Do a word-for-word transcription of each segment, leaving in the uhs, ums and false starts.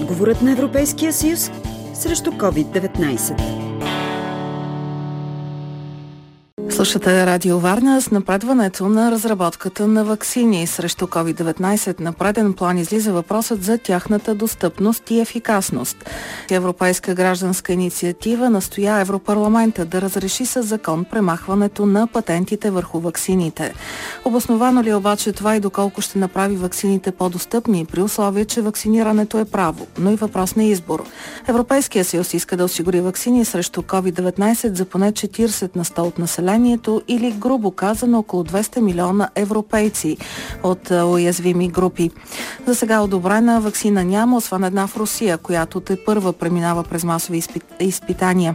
Отговорът на Европейския съюз срещу ковид деветнайсет. Слушате Радио Варна. С напредването на разработката на ваксини срещу ковид деветнайсет на преден план излиза въпросът за тяхната достъпност и ефикасност. Европейска гражданска инициатива настоя Европарламента да разреши със закон премахването на патентите върху ваксините. Обосновано ли обаче това и доколко ще направи ваксините по-достъпни при условие, че ваксинирането е право, но и въпрос на избор? Европейския съюз иска да осигури ваксини срещу ковид деветнайсет за поне четирийсет на сто от население, или грубо казано около двеста милиона европейци от уязвими групи. За сега одобрена ваксина няма, освен една в Русия, която тепърва преминава през масови изпит... изпитания.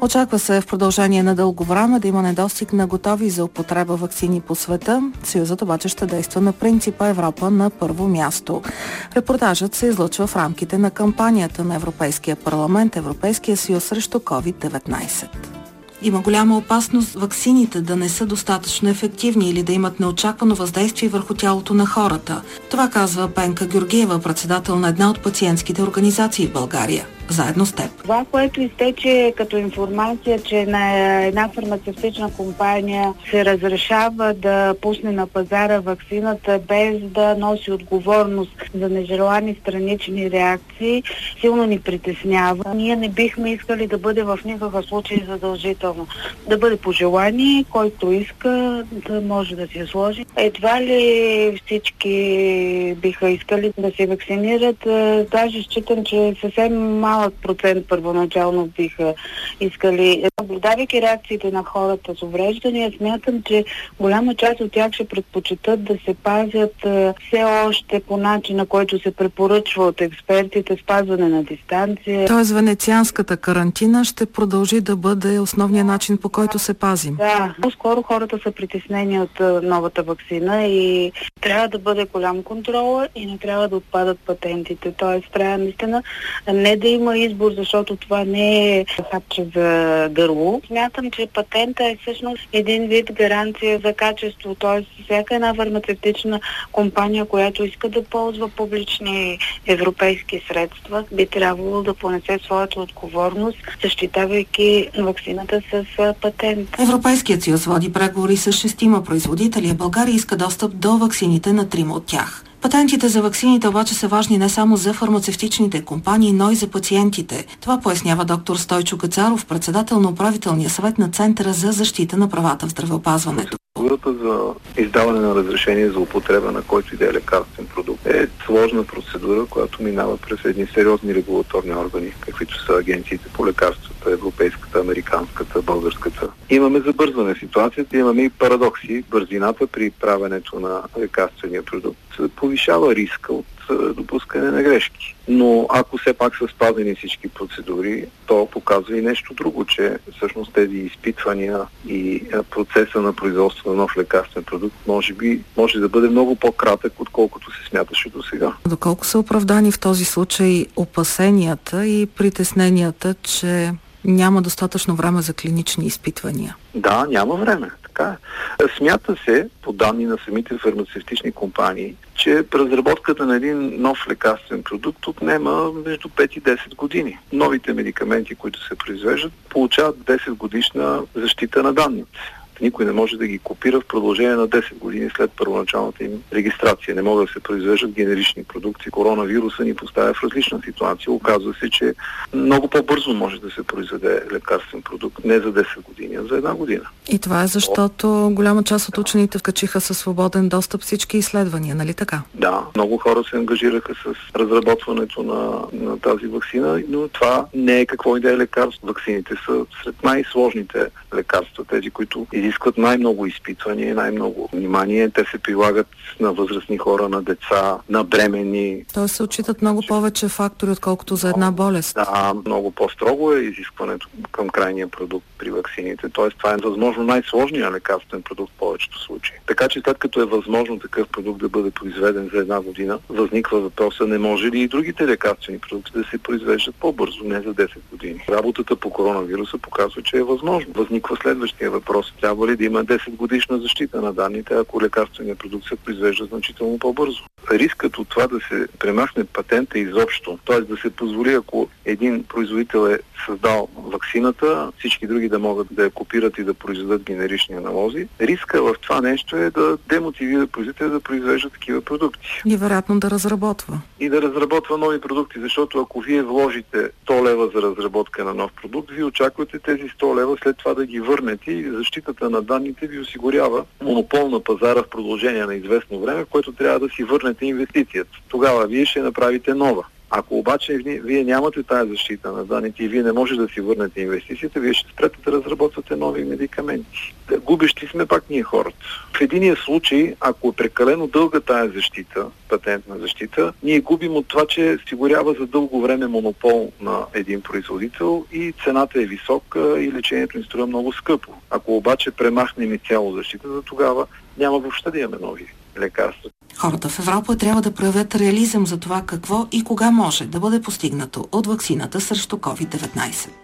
Очаква се в продължение на дълго време да има недостиг на готови за употреба ваксини по света. Съюзът обаче ще действа на принципа Европа на първо място. Репортажът се излъчва в рамките на кампанията на Европейския парламент, Европейския съюз срещу ковид деветнайсет. Има голяма опасност ваксините да не са достатъчно ефективни или да имат неочаквано въздействие върху тялото на хората. Това казва Пенка Георгиева, председател на една от пациентските организации в България. Заедно с теб. Това, което изтече като информация, че на една фармацевтична компания се разрешава да пусне на пазара ваксината без да носи отговорност за нежелани странични реакции, силно ни притеснява. Ние не бихме искали да бъде в никакъв случай задължително. Да бъде пожелание, който иска да може да се сложи. Едва ли всички биха искали да се вакцинират. Даже считам, че съвсем малко малък процент първоначално биха искали. Наблюдавайки реакциите на хората с увреждания, смятам, че голяма част от тях ще предпочитат да се пазят все още по начина, който се препоръчва от експертите, спазване на дистанция. Тоест венецианската карантина ще продължи да бъде основният начин, по който се пазим. Да, по-скоро хората са притеснени от новата ваксина и трябва да бъде голям контрол и не трябва да отпадат патентите. Тоест трябва наистина не да има избор, защото това не е хапче за гърло. Смятам, че патента е всъщност един вид гаранция за качество, т.е. всяка една фармацевтична компания, която иска да ползва публични европейски средства, би трябвало да понесе своята отговорност, защитавайки ваксината с патент. Европейският съюз води преговори с шестима производители, а България иска достъп до ваксините на трима от тях. Патентите за ваксините обаче са важни не само за фармацевтичните компании, но и за пациентите. Това пояснява доктор Стойчо Кацаров, председател на управителния съвет на Центъра за защита на правата в здравеопазването. Процедурата за издаване на разрешение за употреба на който и да е лекарствен продукт е сложна процедура, която минава през едни сериозни регулаторни органи, каквито са агенциите по лекарствата, европейската, американската, българската. Имаме забързване в ситуацията, имаме и парадокси. Бързината при правенето на лекарствения продукт повишава риска от допускане на грешки. Но ако все пак са спазени всички процедури, то показва и нещо друго, че всъщност тези изпитвания и процеса на производство на нов лекарствен продукт може би може да бъде много по-кратък, отколкото се смяташе до сега. Доколко са оправдани в този случай опасенията и притесненията, че няма достатъчно време за клинични изпитвания? Да, няма време. Така. Смята се, по данни на самите фармацевтични компании, че разработката на един нов лекарствен продукт отнема между пет и десет години. Новите медикаменти, които се произвеждат, получават десет годишна защита на данните. Никой не може да ги копира в продължение на десет години след първоначалната им регистрация. Не могат да се произвеждат генерични продукти. Коронавируса ни поставя в различна ситуация. Оказва се, че много по-бързо може да се произведе лекарствен продукт. Не за десет години, а за една година. И това е защото голяма част от учените вкачиха със свободен достъп всички изследвания, нали така? Да, много хора се ангажираха с разработването на, на тази ваксина, но това не е какво и да е лекарство. Ваксините са сред най-сложните лекарства, тези, които изискват най-много изпитвания, най-много внимание. Те се прилагат на възрастни хора, на деца, на бремени. Тоест се отчитат много повече фактори, отколкото за една болест. Да, много по-строго е изискването към крайния продукт при ваксините. Тоест това е възможно най-сложният лекарствен продукт в повечето случаи. Така че след като е възможно такъв продукт да бъде произведен за една година, възниква въпроса, не може ли и другите лекарствени продукти да се произвеждат по-бързо, не за десет години. Работата по коронавируса показва, че е възможно. Възниква следващия въпрос. Трябва ли да има десет годишна защита на данните, ако лекарственият продукт се произвежда значително по-бързо? рискът от това да се премахне патента изобщо, т.е. да се позволи, ако един производител е създал ваксината, всички други да могат да я копират и да произведат генерични аналози, риска в това нещо е да демотивира производителя да произвежда такива продукти. И вероятно да разработва. И да разработва нови продукти, защото ако вие вложите сто лева за разработка на нов продукт, вие очаквате тези сто лева след това да ги върнете и защитата на данните ви осигурява монопол на пазара в продължение на известно време, което трябва да си върнете инвестицията. Тогава вие ще направите нова. Ако обаче вие нямате тази защита на данните и вие не можете да си върнете инвестицията, вие ще спрете да разработвате нови медикаменти. Губещи сме пак ние хората. В единия случай, ако е прекалено дълга тая защита, патентна защита, ние губим от това, че сигурява за дълго време монопол на един производител и цената е висока и лечението ни струва много скъпо. Ако обаче премахнем и цяло защитата, тогава няма въобще да имаме нови лекарства. Хората в Европа трябва да проявят реализъм за това какво и кога може да бъде постигнато от ваксината срещу ковид деветнайсет.